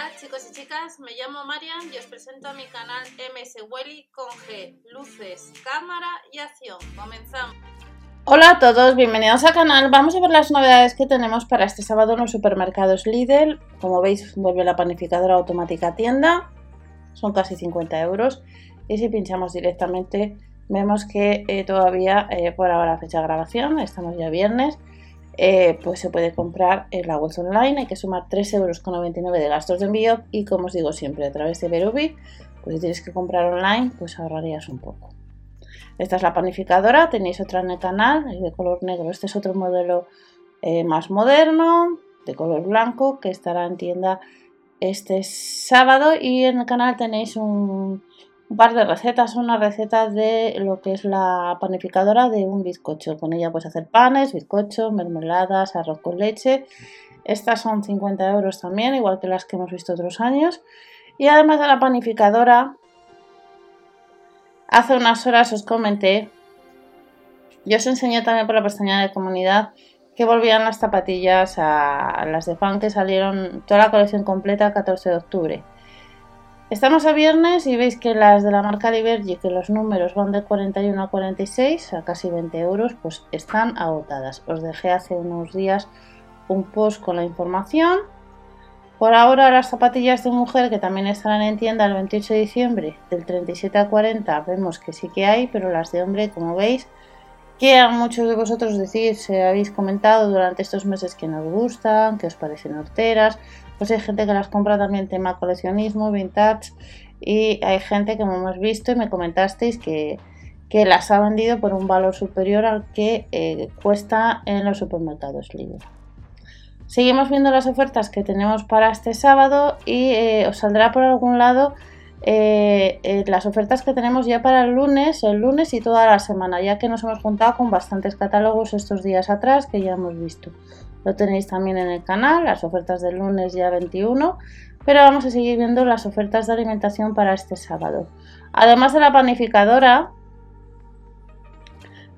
Hola chicos y chicas, me llamo Marian y os presento a mi canal MS Welly con G, luces, cámara y acción. Comenzamos. Hola a todos, bienvenidos al canal. Vamos a ver las novedades que tenemos para este sábado en los supermercados Lidl. Como veis, vuelve la panificadora automática tienda. Son casi 50 euros. Y si pinchamos directamente, vemos que todavía por ahora fecha de grabación, estamos ya viernes. Pues se puede comprar en la web online, hay que sumar 3,99 € de gastos de envío y, como os digo siempre, a través de Verubi, pues si tienes que comprar online, pues ahorrarías un poco. Esta es la panificadora, tenéis otra en el canal, es de color negro. Este es otro modelo más moderno, de color blanco, que estará en tienda este sábado, y en el canal tenéis un par de recetas, una receta de lo que es la panificadora de un bizcocho. Con ella puedes hacer panes, bizcochos, mermeladas, arroz con leche. Estas son 50 euros también, igual que las que hemos visto otros años. Y además de la panificadora, hace unas horas os comenté, yo os enseñé también por la pestaña de comunidad, que volvían las zapatillas a las de funk, que salieron toda la colección completa el 14 de octubre. Estamos a viernes y veis que las de la marca Ibergy, que los números van de 41 a 46, a casi 20 euros, pues están agotadas. Os dejé hace unos días un post con la información. Por ahora las zapatillas de mujer, que también estarán en tienda el 28 de diciembre, del 37 a 40, vemos que sí que hay, pero las de hombre, como veis, que a muchos de vosotros decís, habéis comentado durante estos meses que nos gustan, que os parecen horteras. Pues hay gente que las compra también tema coleccionismo, vintage, y hay gente que me hemos visto y me comentasteis que las ha vendido por un valor superior al que cuesta en los supermercados Lidl. Seguimos viendo las ofertas que tenemos para este sábado y os saldrá por algún lado las ofertas que tenemos ya para el lunes y toda la semana, ya que nos hemos juntado con bastantes catálogos estos días atrás que ya hemos visto. Lo tenéis también en el canal, las ofertas del lunes ya 21, pero vamos a seguir viendo las ofertas de alimentación para este sábado. Además de la panificadora,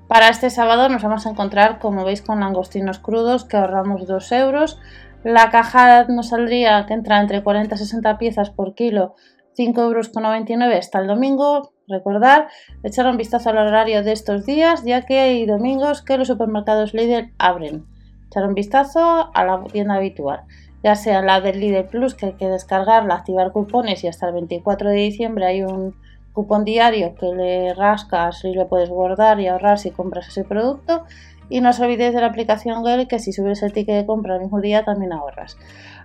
para este sábado nos vamos a encontrar, como veis, con langostinos crudos, que ahorramos 2 euros. La caja nos saldría, que entra entre 40 y 60 piezas por kilo, 5,99 € hasta el domingo. Recordar, echar un vistazo al horario de estos días, ya que hay domingos que los supermercados Lidl abren. Echar un vistazo a la tienda habitual, ya sea la del Lidl Plus, que hay que descargarla, activar cupones, y hasta el 24 de diciembre hay un cupón diario que le rascas y le puedes guardar y ahorrar si compras ese producto. Y no os olvidéis de la aplicación GLE, que si subes el ticket de compra el mismo día también ahorras.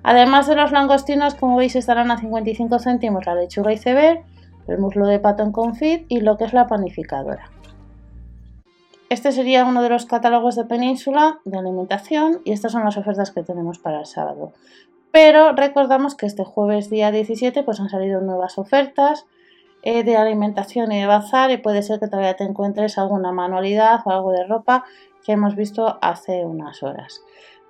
Además de los langostinos, como veis, estarán a 55 céntimos la lechuga iceberg, el muslo de pato en confit y lo que es la panificadora. Este sería uno de los catálogos de Península de alimentación, y estas son las ofertas que tenemos para el sábado. Pero recordamos que este jueves día 17 pues han salido nuevas ofertas de alimentación y de bazar, y puede ser que todavía te encuentres alguna manualidad o algo de ropa que hemos visto hace unas horas.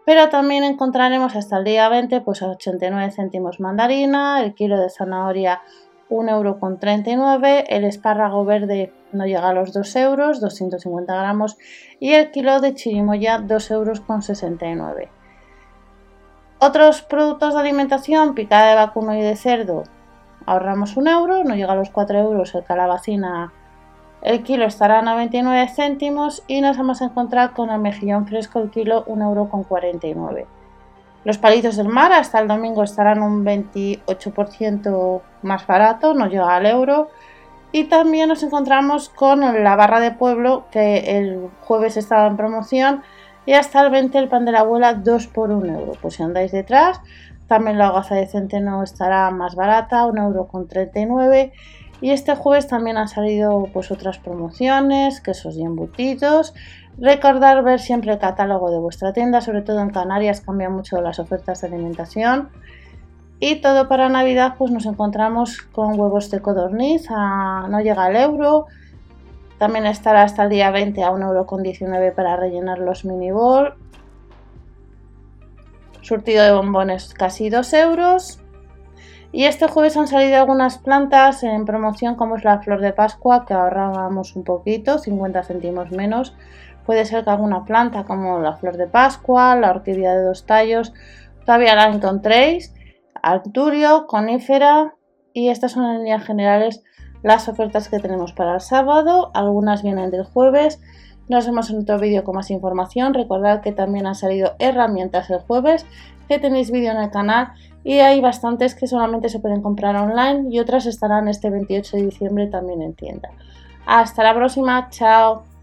Pero también encontraremos hasta el día 20 pues a 89 céntimos mandarina, el kilo de zanahoria 1,39 €, el espárrago verde no llega a los 2 €, 250 gramos, y el kilo de chirimoya 2,69 €. Otros productos de alimentación, picada de vacuno y de cerdo, ahorramos 1 €, no llega a los 4 €, el calabacina, el kilo estarán a 29 céntimos, y nos vamos a encontrar con el mejillón fresco, el kilo 1,49 €. Los palitos del mar hasta el domingo estarán un 28% más barato, no llega al euro. Y también nos encontramos con la barra de pueblo, que el jueves estaba en promoción, y hasta el 20 el pan de la abuela 2 por 1 €. Pues si andáis detrás, también la hogaza de centeno estará más barata, 1,39 €. Y este jueves también han salido pues otras promociones, quesos y embutidos. Recordar ver siempre el catálogo de vuestra tienda, sobre todo en Canarias cambian mucho las ofertas de alimentación. Y todo para Navidad, pues nos encontramos con huevos de codorniz, no llega al euro. También estará hasta el día 20 a 1,19 € para rellenar los mini bowl. Surtido de bombones casi 2 €. Y este jueves han salido algunas plantas en promoción, como es la flor de Pascua, que ahorrábamos un poquito, 50 céntimos menos. Puede ser que alguna planta como la flor de Pascua, la orquídea de 2 tallos, todavía la encontréis Arturio, Conífera, y estas son en líneas generales las ofertas que tenemos para el sábado. Algunas vienen del jueves. Nos vemos en otro vídeo con más información. Recordad que también han salido herramientas el jueves, que tenéis vídeo en el canal, y hay bastantes que solamente se pueden comprar online y otras estarán este 28 de diciembre también en tienda. Hasta la próxima, chao.